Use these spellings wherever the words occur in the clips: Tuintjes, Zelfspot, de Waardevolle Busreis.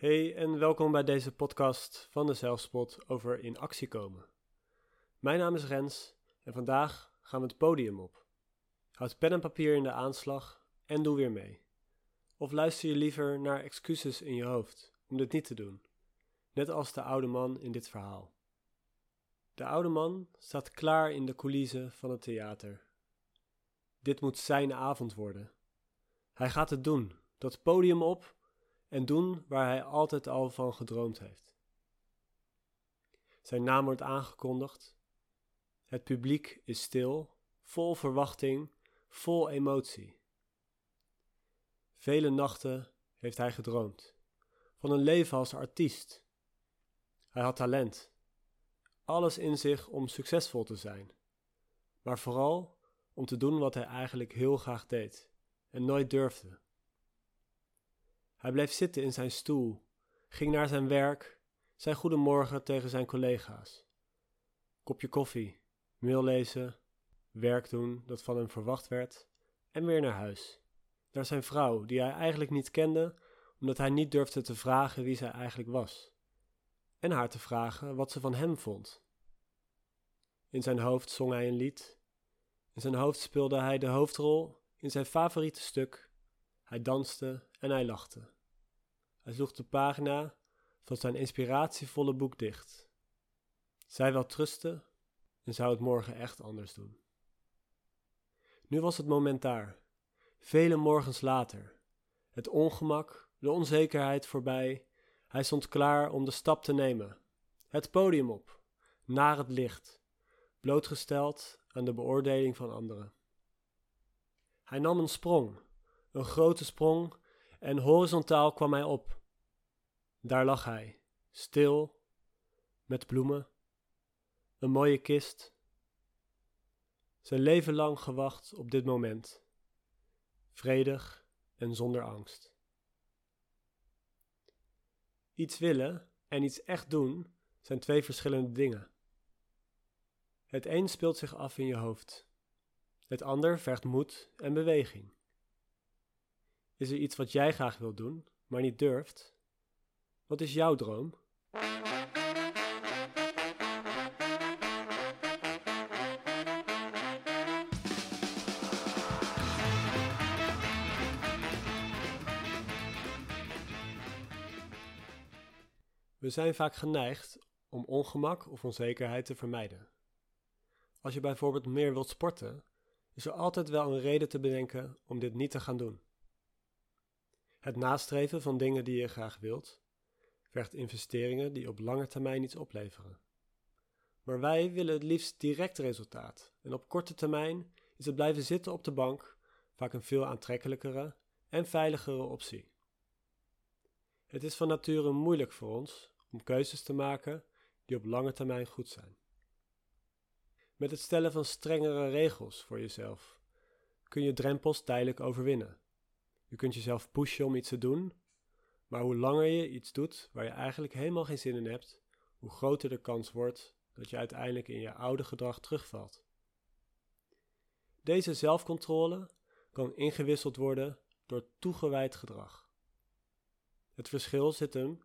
Hey en welkom bij deze podcast van de Zelfspot over in actie komen. Mijn naam is Rens en vandaag gaan we het podium op. Houd pen en papier in de aanslag en doe weer mee. Of luister je liever naar excuses in je hoofd om dit niet te doen. Net als de oude man in dit verhaal. De oude man staat klaar in de coulissen van het theater. Dit moet zijn avond worden. Hij gaat het doen, dat podium op en doen waar hij altijd al van gedroomd heeft. Zijn naam wordt aangekondigd. Het publiek is stil, vol verwachting, vol emotie. Vele nachten heeft hij gedroomd van een leven als artiest. Hij had talent, alles in zich om succesvol te zijn, maar vooral om te doen wat hij eigenlijk heel graag deed en nooit durfde. Hij bleef zitten in zijn stoel, ging naar zijn werk, zei goedemorgen tegen zijn collega's. Kopje koffie, mail lezen, werk doen dat van hem verwacht werd en weer naar huis. Naar zijn vrouw, die hij eigenlijk niet kende, omdat hij niet durfde te vragen wie zij eigenlijk was. En haar te vragen wat ze van hem vond. In zijn hoofd zong hij een lied. In zijn hoofd speelde hij de hoofdrol in zijn favoriete stuk. Hij danste en hij lachte. Hij sloeg de pagina van zijn inspiratievolle boek dicht. Zij wel trusten en zou het morgen echt anders doen. Nu was het moment daar, vele morgens later. Het ongemak, de onzekerheid voorbij. Hij stond klaar om de stap te nemen. Het podium op, naar het licht, blootgesteld aan de beoordeling van anderen. Hij nam een sprong, een grote sprong, en horizontaal kwam hij op. Daar lag hij, stil, met bloemen, een mooie kist. Zijn leven lang gewacht op dit moment, vredig en zonder angst. Iets willen en iets echt doen zijn twee verschillende dingen. Het een speelt zich af in je hoofd. Het ander vergt moed en beweging. Is er iets wat jij graag wilt doen, maar niet durft? Wat is jouw droom? We zijn vaak geneigd om ongemak of onzekerheid te vermijden. Als je bijvoorbeeld meer wilt sporten, is er altijd wel een reden te bedenken om dit niet te gaan doen. Het nastreven van dingen die je graag wilt, vergt investeringen die op lange termijn iets opleveren. Maar wij willen het liefst direct resultaat en op korte termijn is het blijven zitten op de bank vaak een veel aantrekkelijkere en veiligere optie. Het is van nature moeilijk voor ons om keuzes te maken die op lange termijn goed zijn. Met het stellen van strengere regels voor jezelf kun je drempels tijdelijk overwinnen. Je kunt jezelf pushen om iets te doen, maar hoe langer je iets doet waar je eigenlijk helemaal geen zin in hebt, hoe groter de kans wordt dat je uiteindelijk in je oude gedrag terugvalt. Deze zelfcontrole kan ingewisseld worden door toegewijd gedrag. Het verschil zit hem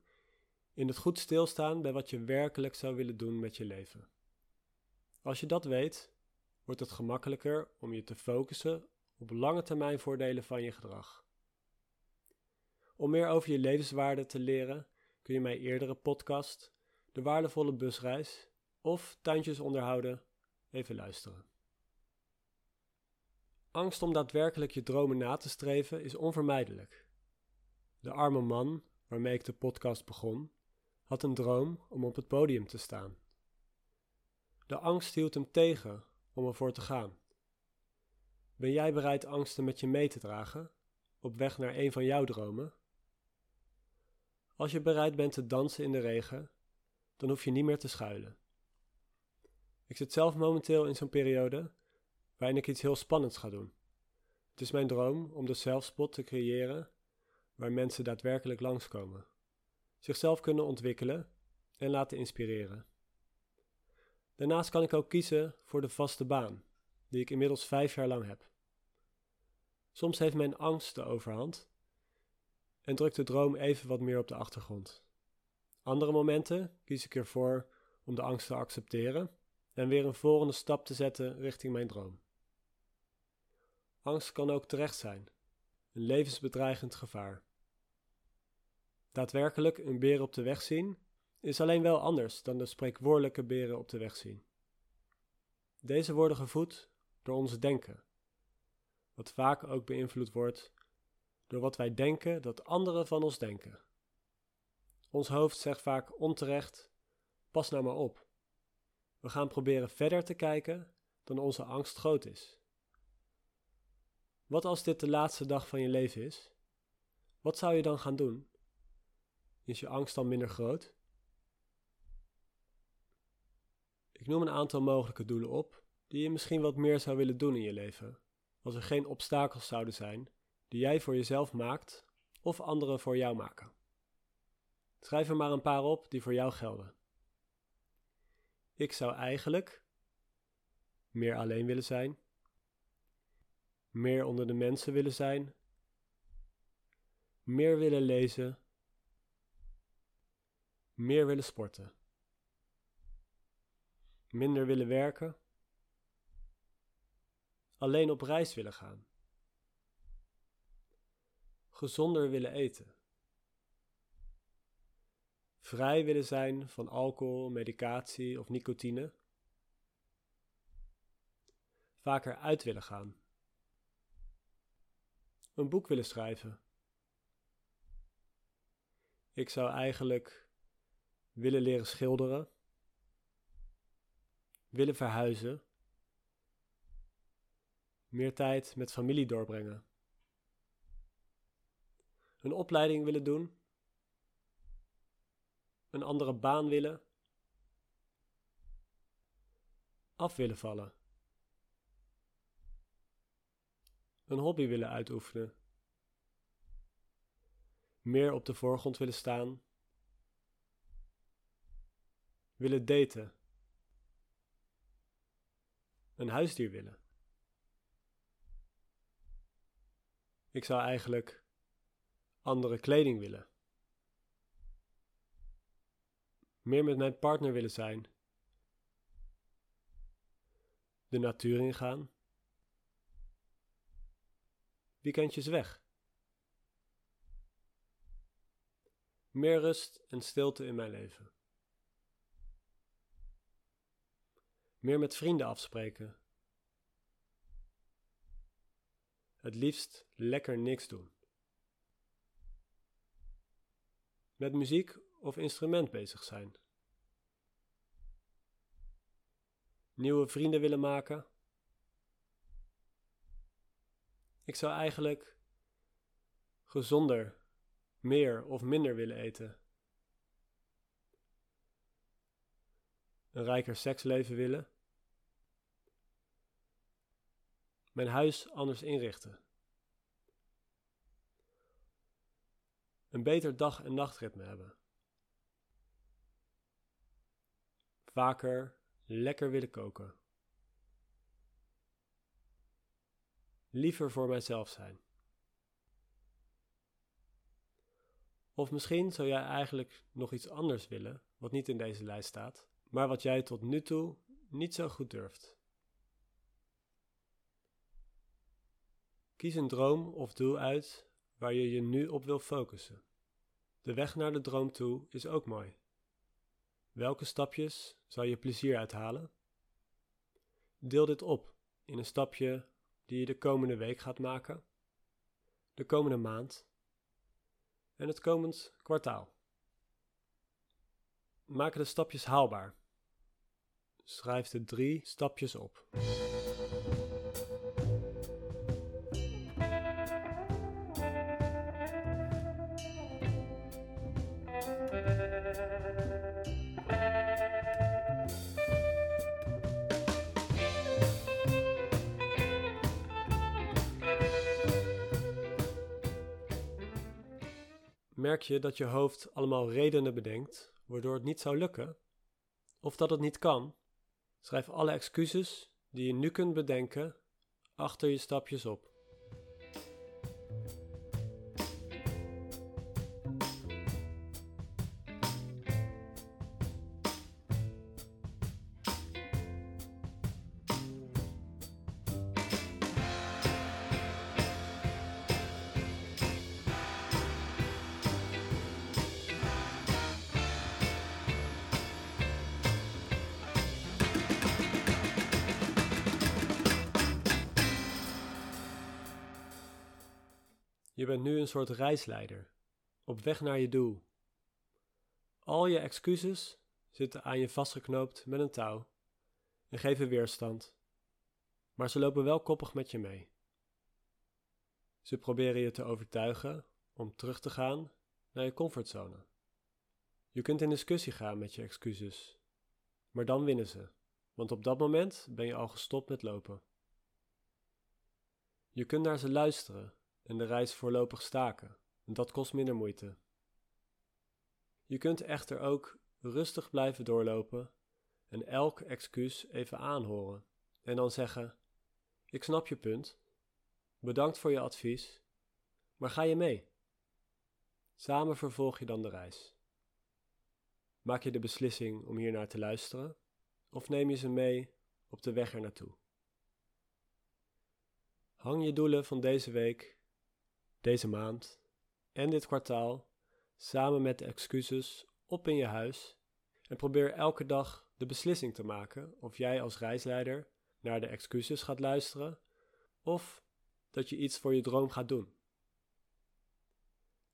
in het goed stilstaan bij wat je werkelijk zou willen doen met je leven. Als je dat weet, wordt het gemakkelijker om je te focussen op lange termijn voordelen van je gedrag. Om meer over je levenswaarden te leren, kun je mijn eerdere podcast, De Waardevolle Busreis of Tuintjes onderhouden, even luisteren. Angst om daadwerkelijk je dromen na te streven is onvermijdelijk. De arme man, waarmee ik de podcast begon, had een droom om op het podium te staan. De angst hield hem tegen om ervoor te gaan. Ben jij bereid angsten met je mee te dragen, op weg naar een van jouw dromen? Als je bereid bent te dansen in de regen, dan hoef je niet meer te schuilen. Ik zit zelf momenteel in zo'n periode waarin ik iets heel spannends ga doen. Het is mijn droom om de Zelfspot te creëren waar mensen daadwerkelijk langskomen, zichzelf kunnen ontwikkelen en laten inspireren. Daarnaast kan ik ook kiezen voor de vaste baan, die ik inmiddels 5 jaar lang heb. Soms heeft mijn angst de overhand en druk de droom even wat meer op de achtergrond. Andere momenten kies ik ervoor om de angst te accepteren en weer een volgende stap te zetten richting mijn droom. Angst kan ook terecht zijn, een levensbedreigend gevaar. Daadwerkelijk een beer op de weg zien is alleen wel anders dan de spreekwoordelijke beren op de weg zien. Deze worden gevoed door ons denken, wat vaak ook beïnvloed wordt door wat wij denken dat anderen van ons denken. Ons hoofd zegt vaak onterecht, pas nou maar op. We gaan proberen verder te kijken dan onze angst groot is. Wat als dit de laatste dag van je leven is? Wat zou je dan gaan doen? Is je angst dan minder groot? Ik noem een aantal mogelijke doelen op die je misschien wat meer zou willen doen in je leven, als er geen obstakels zouden zijn die jij voor jezelf maakt of anderen voor jou maken. Schrijf er maar een paar op die voor jou gelden. Ik zou eigenlijk meer alleen willen zijn, meer onder de mensen willen zijn, meer willen lezen, meer willen sporten, minder willen werken, alleen op reis willen gaan, gezonder willen eten, vrij willen zijn van alcohol, medicatie of nicotine, vaker uit willen gaan, een boek willen schrijven. Ik zou eigenlijk willen leren schilderen, willen verhuizen, meer tijd met familie doorbrengen, een opleiding willen doen, een andere baan willen, af willen vallen, een hobby willen uitoefenen, meer op de voorgrond willen staan, willen daten, een huisdier willen. Ik zou eigenlijk andere kleding willen. Meer met mijn partner willen zijn. De natuur ingaan. Weekendjes weg. Meer rust en stilte in mijn leven. Meer met vrienden afspreken. Het liefst lekker niks doen. Met muziek of instrument bezig zijn. Nieuwe vrienden willen maken. Ik zou eigenlijk gezonder, meer of minder willen eten. Een rijker seksleven willen. Mijn huis anders inrichten. Een beter dag- en nachtritme hebben. Vaker lekker willen koken. Liever voor mijzelf zijn. Of misschien zou jij eigenlijk nog iets anders willen, wat niet in deze lijst staat, maar wat jij tot nu toe niet zo goed durft. Kies een droom of doel uit waar je je nu op wil focussen. De weg naar de droom toe is ook mooi. Welke stapjes zou je plezier uithalen? Deel dit op in een stapje die je de komende week gaat maken, de komende maand en het komend kwartaal. Maak de stapjes haalbaar. Schrijf de 3 stapjes op. Merk je dat je hoofd allemaal redenen bedenkt waardoor het niet zou lukken? Of dat het niet kan? Schrijf alle excuses die je nu kunt bedenken achter je stapjes op. Je bent nu een soort reisleider, op weg naar je doel. Al je excuses zitten aan je vastgeknoopt met een touw en geven weerstand, maar ze lopen wel koppig met je mee. Ze proberen je te overtuigen om terug te gaan naar je comfortzone. Je kunt in discussie gaan met je excuses, maar dan winnen ze, want op dat moment ben je al gestopt met lopen. Je kunt naar ze luisteren en de reis voorlopig staken, en dat kost minder moeite. Je kunt echter ook rustig blijven doorlopen en elk excuus even aanhoren en dan zeggen: ik snap je punt, bedankt voor je advies, maar ga je mee? Samen vervolg je dan de reis. Maak je de beslissing om hiernaar te luisteren of neem je ze mee op de weg ernaartoe? Hang je doelen van deze week, deze maand en dit kwartaal samen met de excuses op in je huis en probeer elke dag de beslissing te maken of jij als reisleider naar de excuses gaat luisteren of dat je iets voor je droom gaat doen.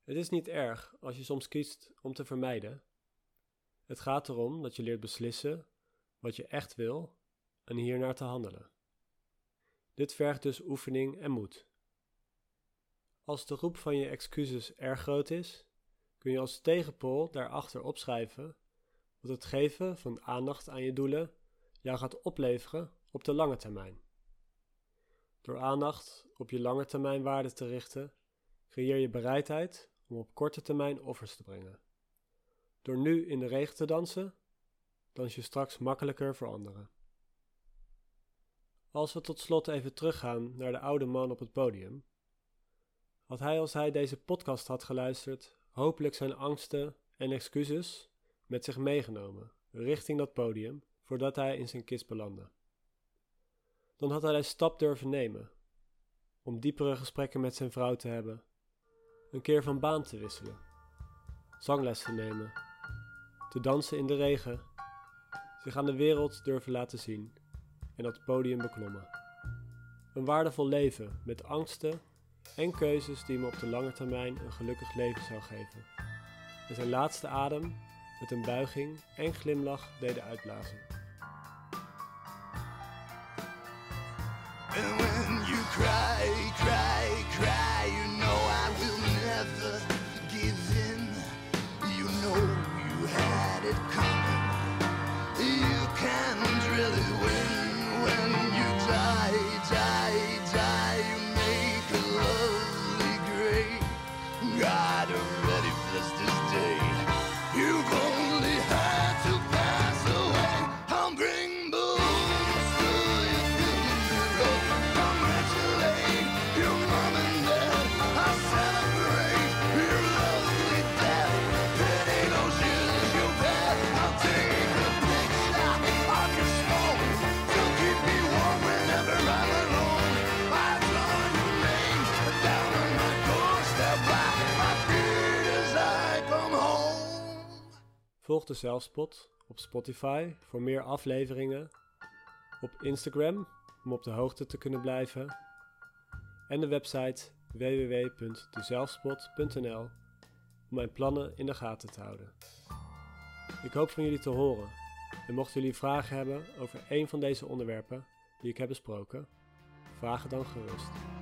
Het is niet erg als je soms kiest om te vermijden. Het gaat erom dat je leert beslissen wat je echt wil en hiernaar te handelen. Dit vergt dus oefening en moed. Als de roep van je excuses erg groot is, kun je als tegenpool daarachter opschrijven wat het geven van aandacht aan je doelen jou gaat opleveren op de lange termijn. Door aandacht op je lange termijn waarden te richten, creëer je bereidheid om op korte termijn offers te brengen. Door nu in de regen te dansen, dans je straks makkelijker voor anderen. Als we tot slot even teruggaan naar de oude man op het podium, had hij als hij deze podcast had geluisterd, hopelijk zijn angsten en excuses met zich meegenomen richting dat podium voordat hij in zijn kist belandde. Dan had hij een stap durven nemen om diepere gesprekken met zijn vrouw te hebben, een keer van baan te wisselen, zangles te nemen, te dansen in de regen, zich aan de wereld durven laten zien en dat podium beklommen. Een waardevol leven met angsten en keuzes die me op de lange termijn een gelukkig leven zou geven. En zijn laatste adem met een buiging en glimlach deden uitblazen. And when you cry, cry, cry, you know I will never give in. You know you had it coming. You can't really win when you die, die, die. You make a lovely grave. God already blessed this day. You've only had to pass away. I'll bring balloons to your funeral. Congratulate your mom and dad. I'll celebrate your lovely death. Pity those years you've had. I'll take a picture of your soul to keep me warm whenever I'm alone. I've drawn your name down on my doorstep. I feared as I come home. Volg de Zelfspot op Spotify voor meer afleveringen, op Instagram om op de hoogte te kunnen blijven en de website www.dezelfspot.nl om mijn plannen in de gaten te houden. Ik hoop van jullie te horen en mochten jullie vragen hebben over één van deze onderwerpen die ik heb besproken, vraag het dan gerust.